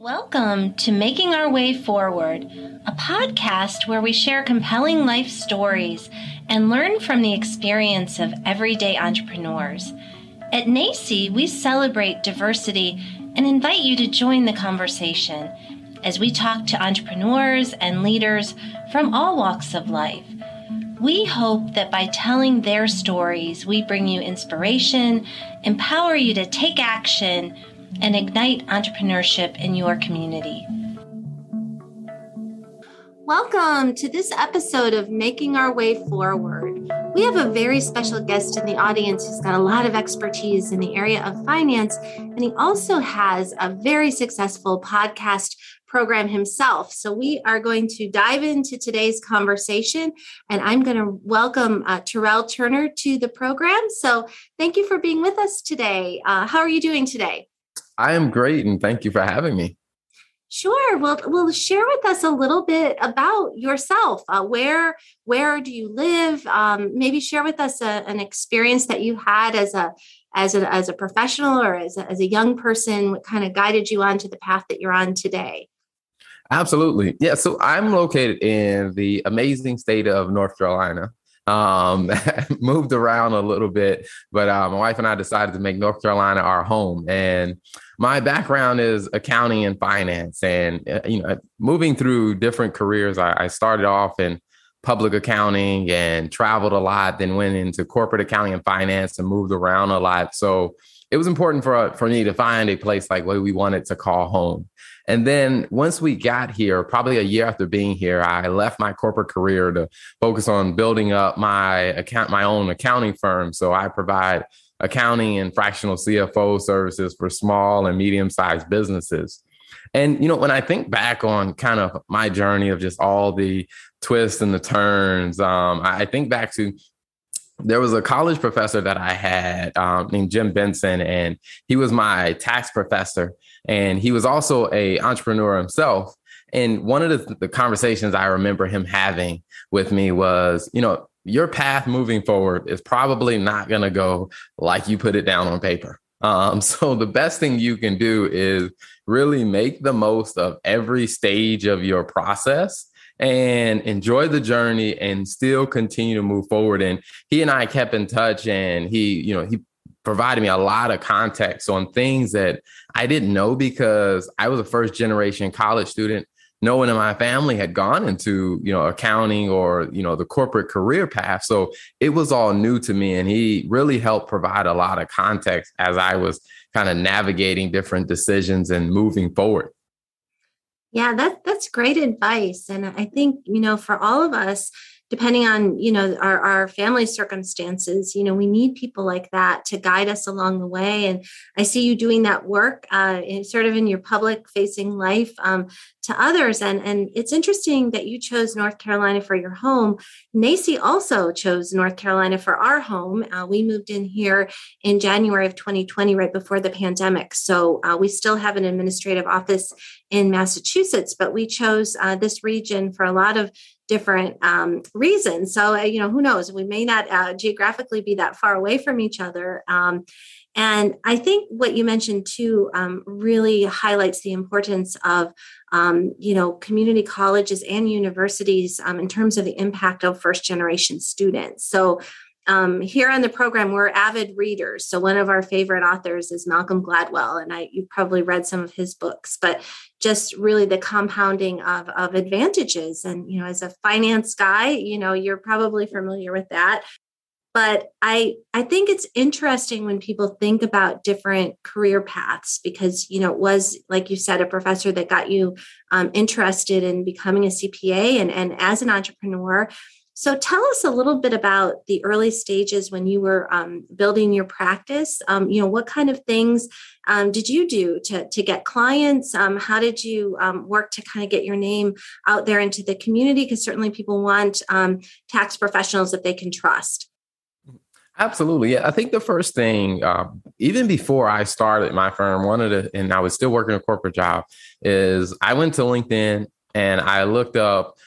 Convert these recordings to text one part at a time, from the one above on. Welcome to Making Our Way Forward, a podcast where we share compelling life stories and learn from the experience of everyday entrepreneurs. At NACCE, we celebrate diversity and invite you to join the conversation as we talk to entrepreneurs and leaders from all walks of life. We hope that by telling their stories, we bring you inspiration, empower you to take action, and ignite entrepreneurship in your community. Welcome to this episode of Making Our Way Forward. We have a very special guest in the audience who's got a lot of expertise in the area of finance, and he also has a very successful podcast program himself. So we are going to dive into today's conversation, and I'm going to welcome Terrell Turner to the program. So thank you for being with us today. How are you doing today? I am great, and thank you for having me. Sure. Well, share with us a little bit about yourself. Where do you live? Maybe share with us an experience that you had as a professional or as a young person. What kind of guided you onto the path that you're on today? Absolutely. Yeah. So I'm located in the amazing state of North Carolina. Moved around a little bit, but my wife and I decided to make North Carolina our home. And my background is accounting and finance. And, moving through different careers, I started off in public accounting and traveled a lot, then went into corporate accounting and finance and moved around a lot. So it was important for me to find a place like what we wanted to call home. And then once we got here, probably a year after being here, I left my corporate career to focus on building up my own accounting firm. So I provide accounting and fractional CFO services for small and medium-sized businesses. And, when I think back on kind of my journey of just all the twists and the turns, I think back to there was a college professor that I had named Jim Benson, and he was my tax professor. And he was also an entrepreneur himself. And one of the conversations I remember him having with me was, your path moving forward is probably not going to go like you put it down on paper. So the best thing you can do is really make the most of every stage of your process and enjoy the journey and still continue to move forward. And he and I kept in touch, and he provided me a lot of context on things that I didn't know, because I was a first generation college student. No one in my family had gone into, accounting or, the corporate career path. So it was all new to me. And he really helped provide a lot of context as I was kind of navigating different decisions and moving forward. Yeah, that's great advice. And I think, for all of us, depending on, our family circumstances, we need people like that to guide us along the way. And I see you doing that work sort of in your public facing life to others. And it's interesting that you chose North Carolina for your home. NACCE also chose North Carolina for our home. We moved in here in January of 2020, right before the pandemic. So we still have an administrative office in Massachusetts, but we chose this region for a lot of different reasons. So, who knows, we may not geographically be that far away from each other. And I think what you mentioned too really highlights the importance of, community colleges and universities in terms of the impact of first generation students. So here on the program, we're avid readers. So one of our favorite authors is Malcolm Gladwell, and you probably read some of his books, but just really the compounding of advantages. And, as a finance guy, you're probably familiar with that. But I think it's interesting when people think about different career paths, because, it was, like you said, a professor that got you interested in becoming a CPA and as an entrepreneur. So tell us a little bit about the early stages when you were building your practice. What kind of things did you do to get clients? How did you work to kind of get your name out there into the community? Because certainly people want tax professionals that they can trust. Absolutely. Yeah. I think the first thing, even before I started my firm, and I was still working a corporate job, is I went to LinkedIn and I looked up,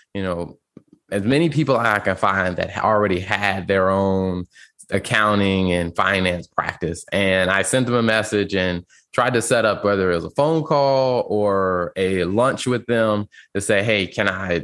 as many people I can find that already had their own accounting and finance practice. And I sent them a message, and tried to set up, whether it was a phone call or a lunch with them, to say, hey, can I,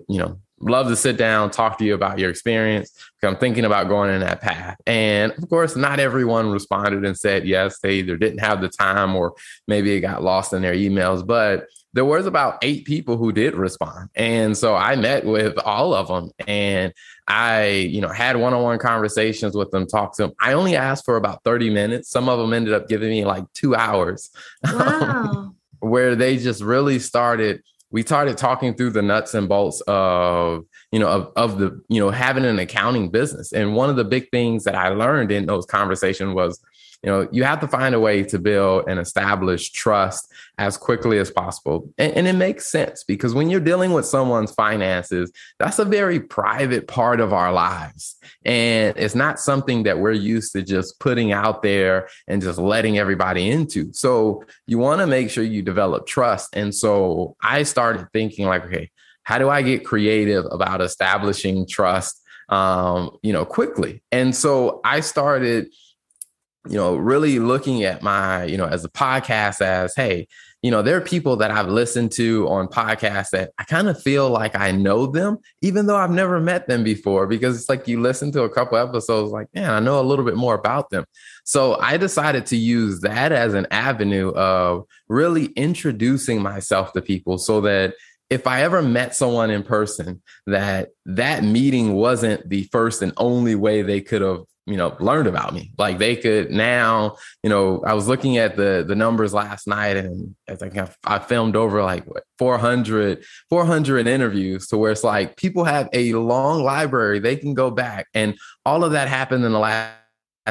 love to sit down, talk to you about your experience, because I'm thinking about going in that path. And of course, not everyone responded and said yes. They either didn't have the time or maybe it got lost in their emails. But there was about 8 people who did respond. And so I met with all of them, and I, had one-on-one conversations with them, talked to them. I only asked for about 30 minutes. Some of them ended up giving me like 2 hours. Wow. Where they just really started talking through the nuts and bolts of having an accounting business. And one of the big things that I learned in those conversations was, you have to find a way to build and establish trust as quickly as possible. And it makes sense, because when you're dealing with someone's finances, that's a very private part of our lives. And it's not something that we're used to just putting out there and just letting everybody into. So you want to make sure you develop trust. And so I started thinking like, okay, how do I get creative about establishing trust, quickly? And so I started, really looking at my, as a podcast as, hey, there are people that I've listened to on podcasts that I kind of feel like I know them, even though I've never met them before, because it's like you listen to a couple episodes like, man, I know a little bit more about them. So I decided to use that as an avenue of really introducing myself to people, so that if I ever met someone in person, that meeting wasn't the first and only way they could have learned about me. Like they could now, I was looking at the numbers last night, and I think I filmed over like 400 interviews, to where it's like people have a long library. They can go back, and all of that happened in the last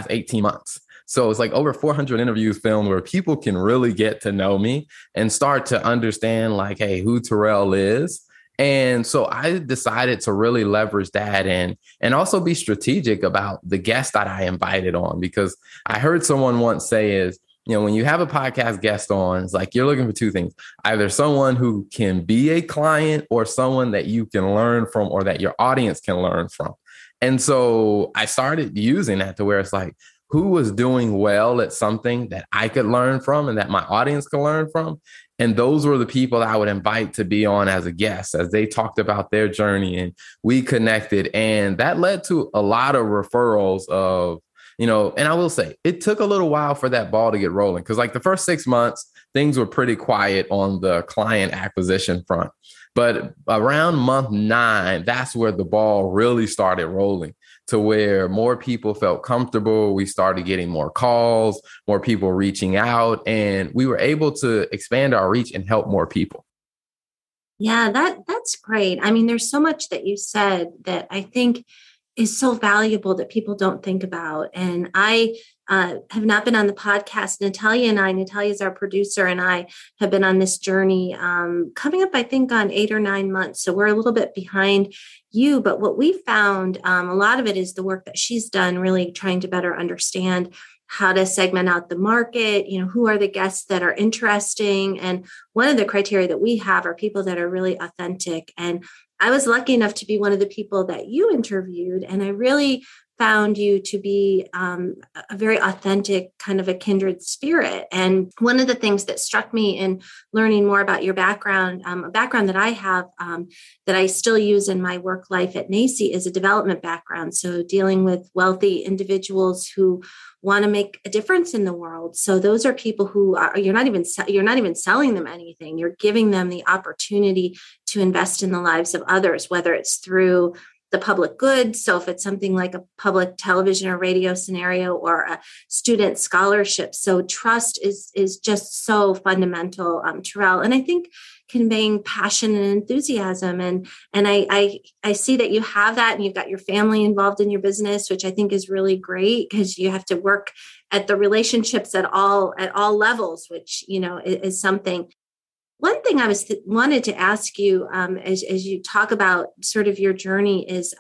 18 months. So it's like over 400 interviews filmed where people can really get to know me and start to understand like, hey, who Terrell is. And so I decided to really leverage that and also be strategic about the guests that I invited on, because I heard someone once say is, when you have a podcast guest on, it's like you're looking for two things, either someone who can be a client or someone that you can learn from or that your audience can learn from. And so I started using that to where it's like, who was doing well at something that I could learn from and that my audience could learn from. And those were the people that I would invite to be on as a guest, as they talked about their journey and we connected. And that led to a lot of referrals of, and I will say it took a little while for that ball to get rolling, because like the first 6 months, things were pretty quiet on the client acquisition front. But around month 9, that's where the ball really started rolling, to where more people felt comfortable. We started getting more calls, more people reaching out, and we were able to expand our reach and help more people. Yeah, that's great. I mean, there's so much that you said that I think is so valuable that people don't think about. And I have not been on the podcast. Natalia is our producer, and I have been on this journey coming up, I think, on 8 or 9 months. So we're a little bit behind you. But what we found, a lot of it is the work that she's done, really trying to better understand how to segment out the market, who are the guests that are interesting. And one of the criteria that we have are people that are really authentic. And I was lucky enough to be one of the people that you interviewed, and I really found you to be a very authentic, kind of a kindred spirit. And one of the things that struck me in learning more about your background, a background that I have that I still use in my work life at NACCE, is a development background. So dealing with wealthy individuals who want to make a difference in the world. So those are people who are, you're not even selling them anything. You're giving them the opportunity to invest in the lives of others, whether it's through the public good. So if it's something like a public television or radio scenario, or a student scholarship. So trust is just so fundamental, Terrell. And I think conveying passion and enthusiasm. And I see that you have that, and you've got your family involved in your business, which I think is really great, because you have to work at the relationships at all levels, which, is something. One thing I wanted to ask you as you talk about sort of your journey is,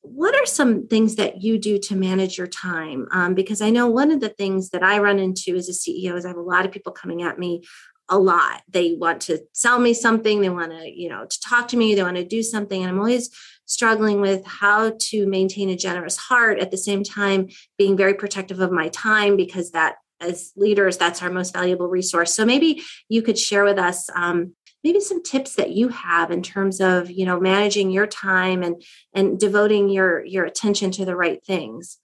what are some things that you do to manage your time? Because I know one of the things that I run into as a CEO is I have a lot of people coming at me a lot. They want to sell me something. They want to, to talk to me. They want to do something. And I'm always struggling with how to maintain a generous heart at the same time being very protective of my time, because that as leaders, that's our most valuable resource. So maybe you could share with us maybe some tips that you have in terms of, you know, managing your time and devoting your attention to the right things.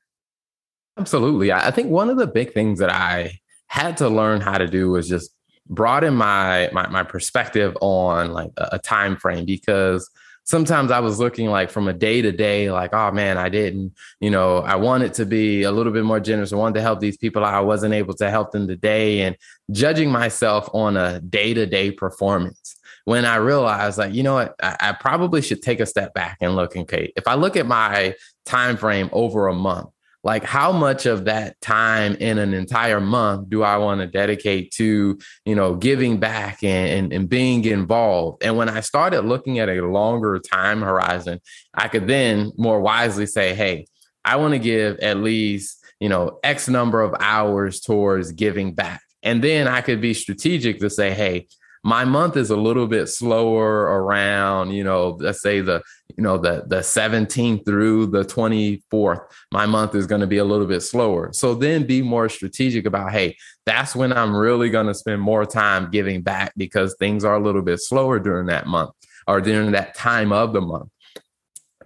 Absolutely. I think one of the big things that I had to learn how to do was just broaden my perspective on like a time frame, because sometimes I was looking like from a day to day, like, oh man, I didn't, you know, I wanted to be a little bit more generous. I wanted to help these people. I wasn't able to help them today, and judging myself on a day to day performance. When I realized, like, you know what, I probably should take a step back and look. Okay, if I look at my time frame over a month, like how much of that time in an entire month do I want to dedicate to, you know, giving back and being involved? And when I started looking at a longer time horizon, I could then more wisely say, hey, I want to give at least, you know, X number of hours towards giving back. And then I could be strategic to say, hey, my month is a little bit slower around, you know, let's say the 17th through the 24th, my month is going to be a little bit slower. So then be more strategic about, hey, that's when I'm really going to spend more time giving back, because things are a little bit slower during that month or during that time of the month.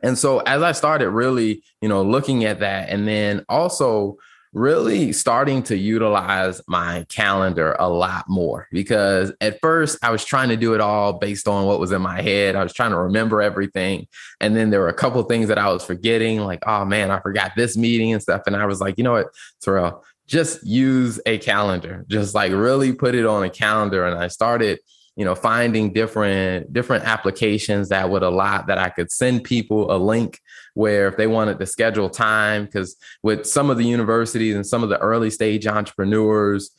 And so as I started really, you know, looking at that, and then also really starting to utilize my calendar a lot more, because at first I was trying to do it all based on what was in my head. I was trying to remember everything. And then there were a couple of things that I was forgetting, like, oh man, I forgot this meeting and stuff. And I was like, you know what, Terrell, just use a calendar, just like really put it on a calendar. And I started, you know, finding different applications that would allow that I could send people a link where if they wanted to schedule time, because with some of the universities and some of the early stage entrepreneurs,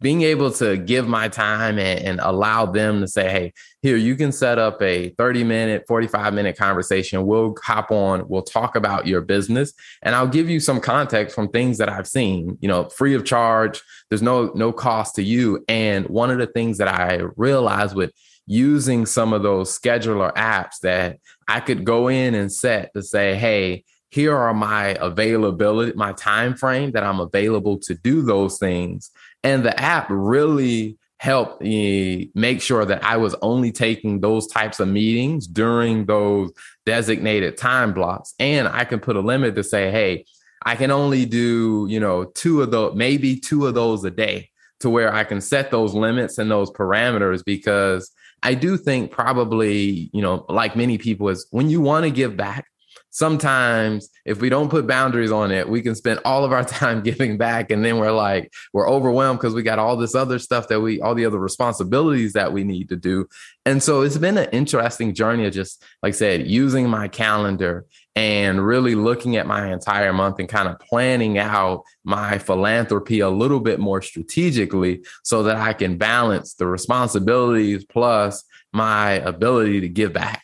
being able to give my time and allow them to say, hey, here, you can set up a 30-minute, 45-minute conversation. We'll hop on. We'll talk about your business. And I'll give you some context from things that I've seen, you know, free of charge. There's no cost to you. And one of the things that I realized with using some of those scheduler apps that I could go in and set to say, hey, here are my availability, my time frame that I'm available to do those things. And the app really helped me make sure that I was only taking those types of meetings during those designated time blocks. And I can put a limit to say, hey, I can only do, you know, maybe two of those a day, to where I can set those limits and those parameters, because I do think probably, you know, like many people, is when you want to give back, sometimes if we don't put boundaries on it, we can spend all of our time giving back. And then we're overwhelmed because we got all this other stuff that all the other responsibilities that we need to do. And so it's been an interesting journey of just, like I said, using my calendar and really looking at my entire month and kind of planning out my philanthropy a little bit more strategically, so that I can balance the responsibilities plus my ability to give back.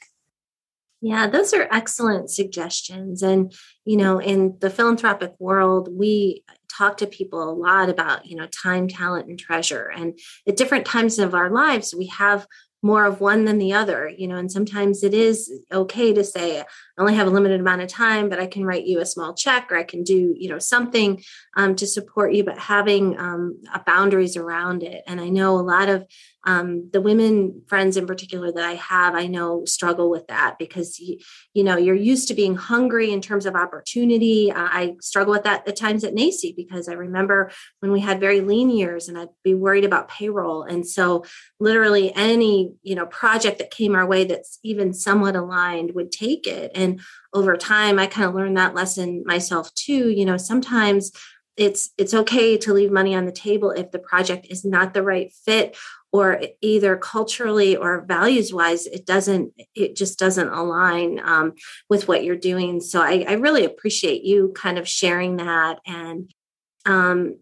Yeah, those are excellent suggestions. And, you know, in the philanthropic world, we talk to people a lot about, you know, time, talent, and treasure. And at different times of our lives, we have more of one than the other, you know, and sometimes it is okay to say, I only have a limited amount of time, but I can write you a small check, or I can do, you know, something to support you, but having boundaries around it. And I know a lot of the women friends in particular that I have, I know struggle with that, because, you know, you're used to being hungry in terms of opportunity. I struggle with that at times at NACCE, because I remember when we had very lean years and I'd be worried about payroll. And so literally any, you know, project that came our way that's even somewhat aligned would take it. And over time, I kind of learned that lesson myself too. You know, sometimes it's okay to leave money on the table if the project is not the right fit, or either culturally or values-wise, it just doesn't align with what you're doing. So I really appreciate you kind of sharing that. And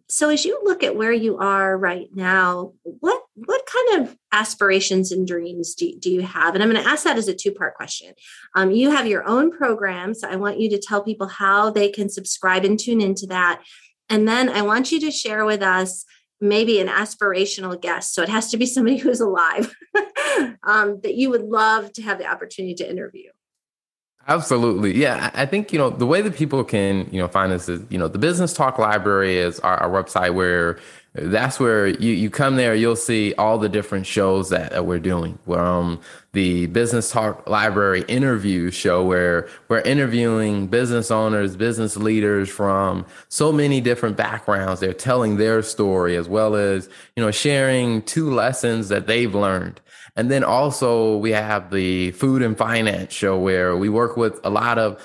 so as you look at where you are right now, what kind of aspirations and dreams do you have? And I'm going to ask that as a two-part question. You have your own program, so I want you to tell people how they can subscribe and tune into that. And then I want you to share with us maybe an aspirational guest. So it has to be somebody who's alive that you would love to have the opportunity to interview. Absolutely. Yeah. I think, the way that people can, find us is, the Business Talk Library is our website where that's where you come there, you'll see all the different shows that we're doing. The Business Talk Library interview show where we're interviewing business owners, business leaders from so many different backgrounds. They're telling their story as well as, sharing two lessons that they've learned. And then also we have the food and finance show where we work with a lot of,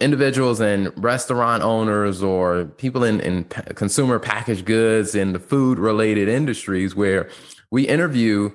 individuals and restaurant owners or people in consumer packaged goods in the food related industries where we interview,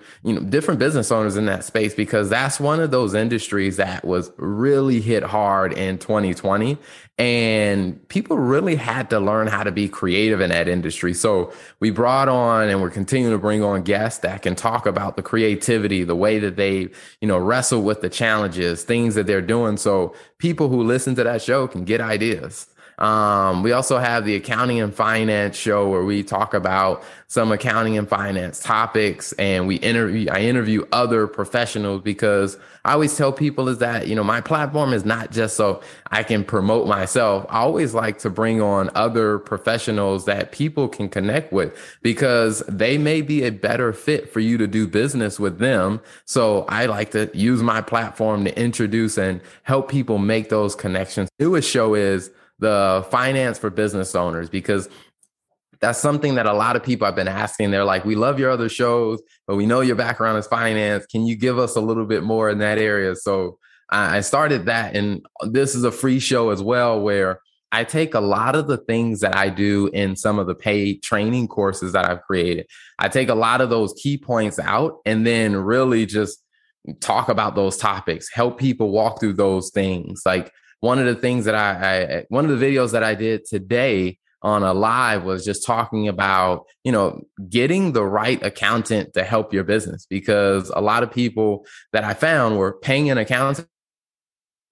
different business owners in that space, because that's one of those industries that was really hit hard in 2020. And people really had to learn how to be creative in that industry. So we brought on and we're continuing to bring on guests that can talk about the creativity, the way that they, wrestle with the challenges, things that they're doing. So people who listen to that show can get ideas. We also have the accounting and finance show where we talk about some accounting and finance topics, and I interview other professionals, because I always tell people is that, my platform is not just so I can promote myself. I always like to bring on other professionals that people can connect with, because they may be a better fit for you to do business with them. So I like to use my platform to introduce and help people make those connections. The newest show is the finance for business owners, because that's something that a lot of people have been asking. They're like, we love your other shows, but we know your background is finance. Can you give us a little bit more in that area? So I started that. And this is a free show as well, where I take a lot of the things that I do in some of the paid training courses that I've created. I take a lot of those key points out and then really just talk about those topics, help people walk through those things. Like, one of the things that one of the videos that I did today on a live was just talking about, getting the right accountant to help your business, because a lot of people that I found were paying an accountant,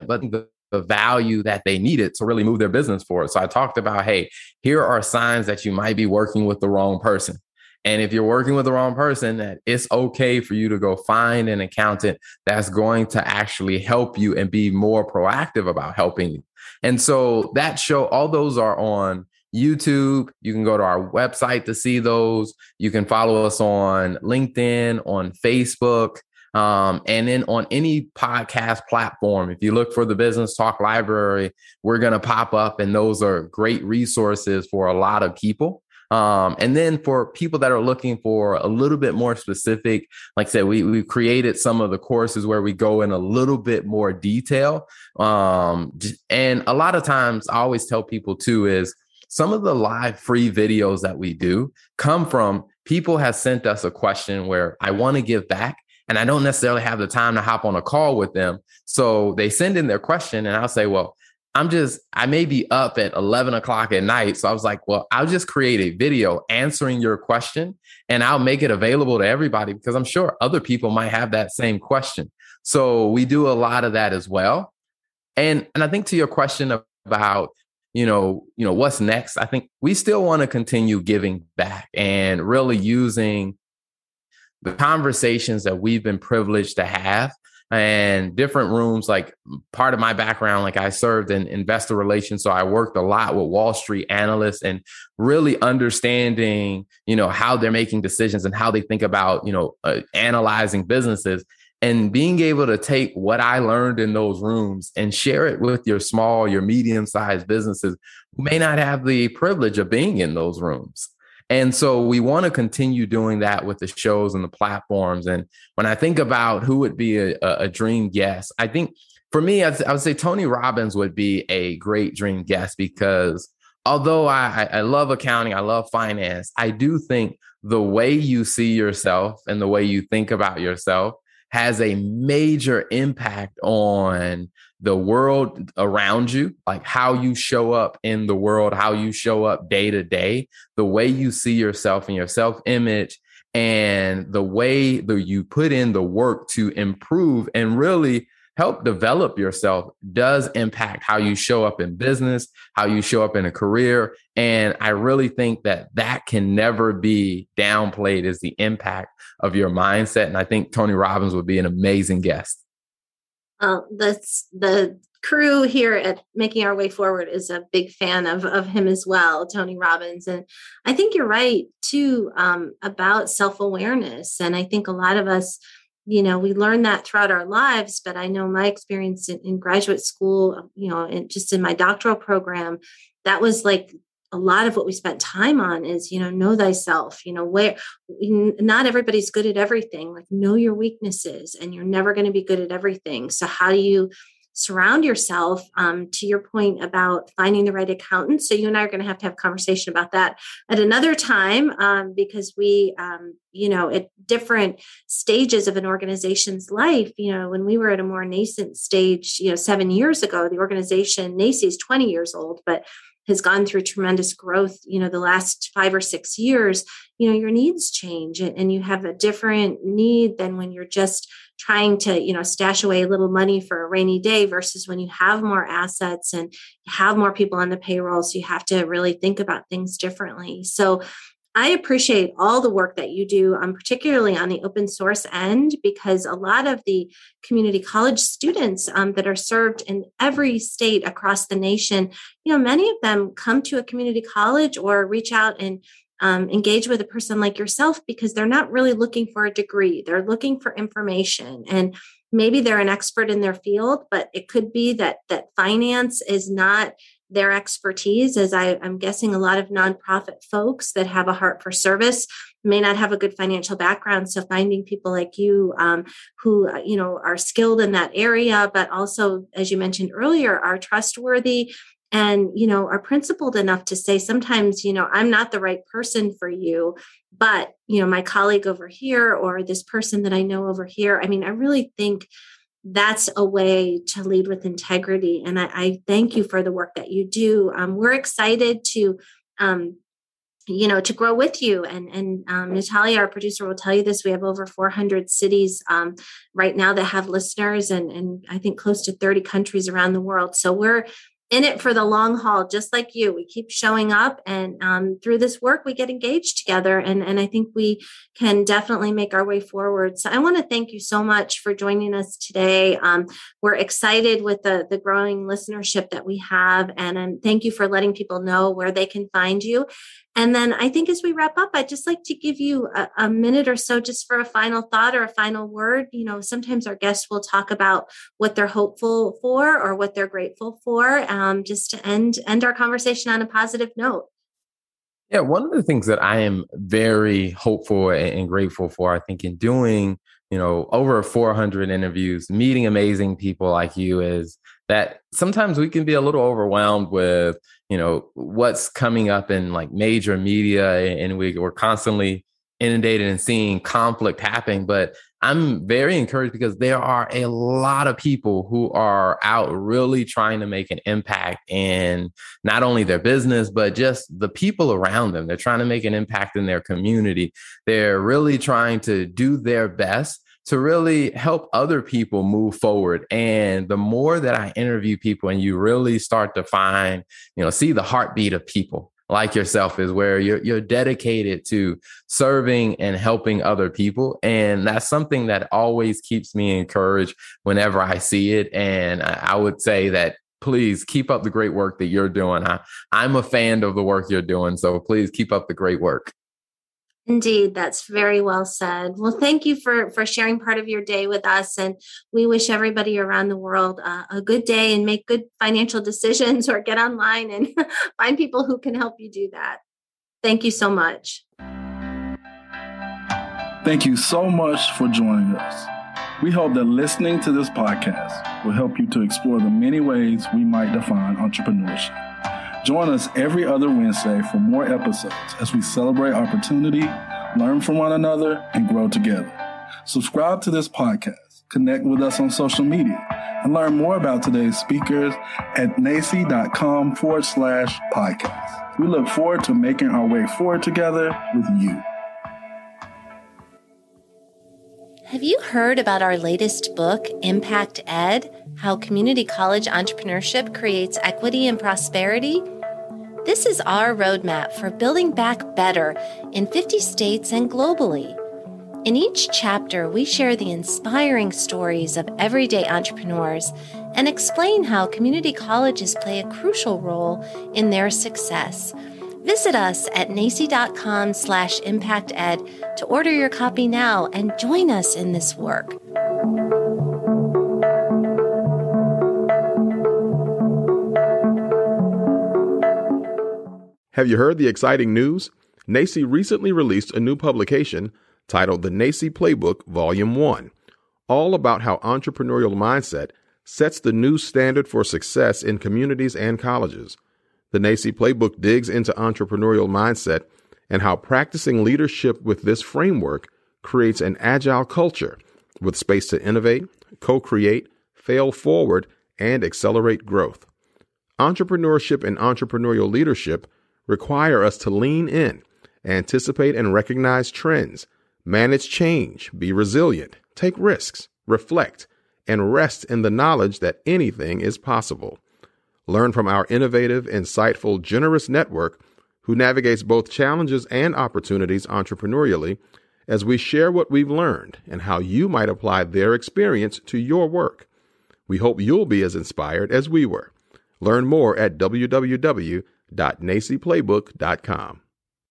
but the value that they needed to really move their business forward. So I talked about, hey, here are signs that you might be working with the wrong person. And if you're working with the wrong person, that it's okay for you to go find an accountant that's going to actually help you and be more proactive about helping you. And so that show, all those are on YouTube. You can go to our website to see those. You can follow us on LinkedIn, on Facebook, and then on any podcast platform. If you look for the Business Talk Library, we're going to pop up, and those are great resources for a lot of people. And then for people that are looking for a little bit more specific, like I said, we created some of the courses where we go in a little bit more detail. And a lot of times I always tell people too, is some of the live free videos that we do come from people have sent us a question where I want to give back and I don't necessarily have the time to hop on a call with them. So they send in their question and I'll say, well, I may be up at 11 o'clock at night. So I was like, well, I'll just create a video answering your question and I'll make it available to everybody, because I'm sure other people might have that same question. So we do a lot of that as well. And I think to your question about, what's next, I think we still want to continue giving back and really using the conversations that we've been privileged to have. And different rooms, like part of my background, like I served in investor relations. So I worked a lot with Wall Street analysts and really understanding, how they're making decisions and how they think about, analyzing businesses, and being able to take what I learned in those rooms and share it with your medium sized businesses who may not have the privilege of being in those rooms. And so we want to continue doing that with the shows and the platforms. And when I think about who would be a dream guest, I think for me, I would say Tony Robbins would be a great dream guest, because although I love accounting, I love finance, I do think the way you see yourself and the way you think about yourself has a major impact on the world around you, like how you show up in the world, how you show up day to day, the way you see yourself and your self-image, and the way that you put in the work to improve and really help develop yourself does impact how you show up in business, how you show up in a career. And I really think that can never be downplayed, is the impact of your mindset. And I think Tony Robbins would be an amazing guest. That's the crew here at Making Our Way Forward is a big fan of him as well, Tony Robbins. And I think you're right too, about self-awareness. And I think a lot of us, you know, we learn that throughout our lives, but I know my experience in graduate school, you know, and just in my doctoral program, that was like a lot of what we spent time on is, you know thyself, you know, where not everybody's good at everything, like know your weaknesses, and you're never going to be good at everything. So how do you surround yourself, to your point about finding the right accountant? So you and I are going to have a conversation about that at another time, because we, you know, at different stages of an organization's life, you know, when we were at a more nascent stage, you know, 7 years ago, the organization NACCE is 20 years old, but has gone through tremendous growth, you know, the last 5 or 6 years, you know, your needs change and you have a different need than when you're just trying to, you know, stash away a little money for a rainy day versus when you have more assets and have more people on the payroll. So you have to really think about things differently. So I appreciate all the work that you do, particularly on the open source end, because a lot of the community college students that are served in every state across the nation, you know, many of them come to a community college or reach out and engage with a person like yourself because they're not really looking for a degree. They're looking for information. And maybe they're an expert in their field, but it could be that finance is not their expertise, as I'm guessing a lot of nonprofit folks that have a heart for service may not have a good financial background. So finding people like you who, you know, are skilled in that area, but also, as you mentioned earlier, are trustworthy and, you know, are principled enough to say sometimes, you know, I'm not the right person for you, but, you know, my colleague over here or this person that I know over here. I mean, I really think that's a way to lead with integrity. And I thank you for the work that you do. We're excited to, you know, to grow with you. And Natalia, our producer, will tell you this. We have over 400 cities right now that have listeners and I think close to 30 countries around the world. So we're in it for the long haul, just like you. We keep showing up, and through this work, we get engaged together. And I think we can definitely make our way forward. So I want to thank you so much for joining us today. We're excited with the growing listenership that we have. And thank you for letting people know where they can find you. And then I think as we wrap up, I'd just like to give you a minute or so just for a final thought or a final word. You know, sometimes our guests will talk about what they're hopeful for or what they're grateful for, just to end our conversation on a positive note. Yeah, one of the things that I am very hopeful and grateful for, I think, in doing, you know, over 400 interviews, meeting amazing people like you, is that sometimes we can be a little overwhelmed with, you know, what's coming up in like major media, and we're constantly inundated and seeing conflict happening. But I'm very encouraged because there are a lot of people who are out really trying to make an impact in not only their business, but just the people around them. They're trying to make an impact in their community. They're really trying to do their best to really help other people move forward. And the more that I interview people and you really start to find, you know, see the heartbeat of people like yourself, is where you're dedicated to serving and helping other people. And that's something that always keeps me encouraged whenever I see it. And I would say that please keep up the great work that you're doing. I'm a fan of the work you're doing. So please keep up the great work. Indeed, that's very well said. Well, thank you for sharing part of your day with us. And we wish everybody around the world a good day, and make good financial decisions, or get online and find people who can help you do that. Thank you so much. Thank you so much for joining us. We hope that listening to this podcast will help you to explore the many ways we might define entrepreneurship. Join us every other Wednesday for more episodes as we celebrate opportunity, learn from one another, and grow together. Subscribe to this podcast, connect with us on social media, and learn more about today's speakers at nace.com/podcast. We look forward to making our way forward together with you. Have you heard about our latest book, Impact Ed? How Community College Entrepreneurship Creates Equity and Prosperity? This is our roadmap for building back better in 50 states and globally. In each chapter, we share the inspiring stories of everyday entrepreneurs and explain how community colleges play a crucial role in their success. Visit us at NACCE.com/Impact Ed to order your copy now and join us in this work. Have you heard the exciting news? NACCE recently released a new publication titled The NACCE Playbook Volume 1, all about how entrepreneurial mindset sets the new standard for success in communities and colleges. The NACCE Playbook digs into entrepreneurial mindset and how practicing leadership with this framework creates an agile culture with space to innovate, co-create, fail forward, and accelerate growth. Entrepreneurship and entrepreneurial leadership require us to lean in, anticipate and recognize trends, manage change, be resilient, take risks, reflect, and rest in the knowledge that anything is possible. Learn from our innovative, insightful, generous network who navigates both challenges and opportunities entrepreneurially as we share what we've learned and how you might apply their experience to your work. We hope you'll be as inspired as we were. Learn more at www.nacceplaybook.com.